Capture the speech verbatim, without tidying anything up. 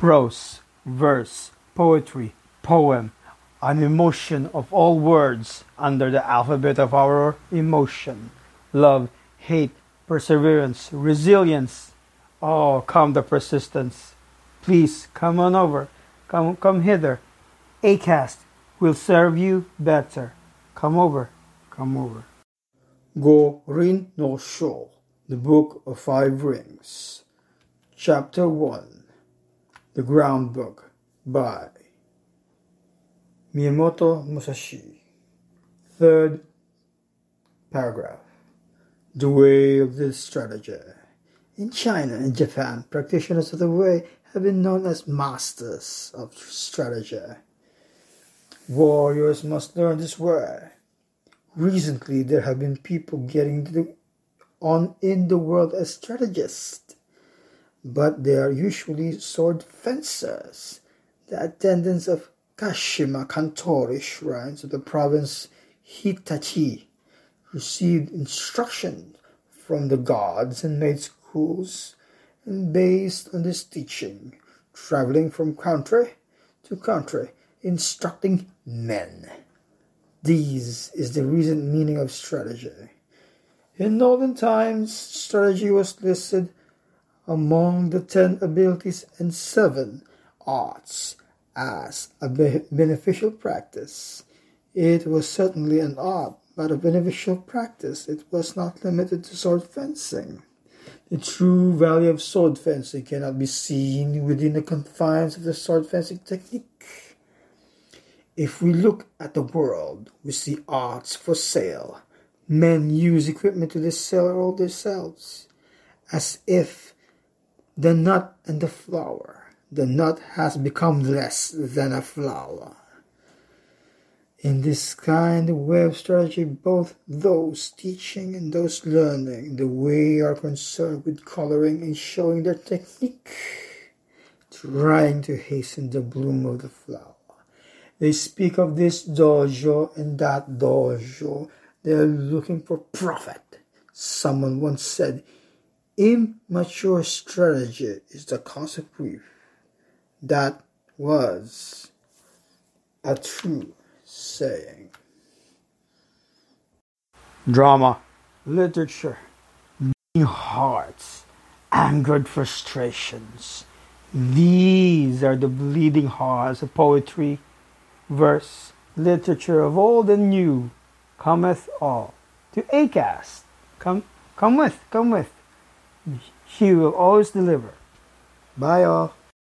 prose, verse, poetry, poem, an emotion of all words under the alphabet of our emotion, love, hate, perseverance, resilience. Oh, come the persistence. Please come on over. Come, come hither. Acast will serve you better. Come over. Come over. Go Rin No Sho, the Book of Five Rings. Chapter one. The Ground Book by Miyamoto Musashi. Third paragraph. The Way of the Strategist. In China and Japan, practitioners of the Way have been known as masters of strategy. Warriors must learn this way. Recently, there have been people getting on in the world as strategists, but they are usually sword fencers. The attendants of Kashima Kantori shrines of the province Hitachi received instruction from the gods and made schools, and based on this teaching, traveling from country to country, instructing men. This is the recent meaning of strategy. In northern times, strategy was listed among the ten abilities and seven arts as a beneficial practice. It was certainly an art, but a beneficial practice. It was not limited to sword fencing. The true value of sword fencing cannot be seen within the confines of the sword fencing technique. If we look at the world, we see arts for sale. Men use equipment to sell themselves, as if the nut and the flower. The nut has become less than a flower. In this kind of way of strategy, both those teaching and those learning the way are concerned with coloring and showing their technique, trying to hasten the bloom of the flower. They speak of this dojo and that dojo. They are looking for profit. Someone once said, immature strategy is the concept brief. That was a true saying. Drama, literature, beating hearts, angered frustrations. These are the bleeding hearts of poetry, verse, literature of old and new. Cometh all to Acast. Come, come with, come with. He will always deliver. Bye all.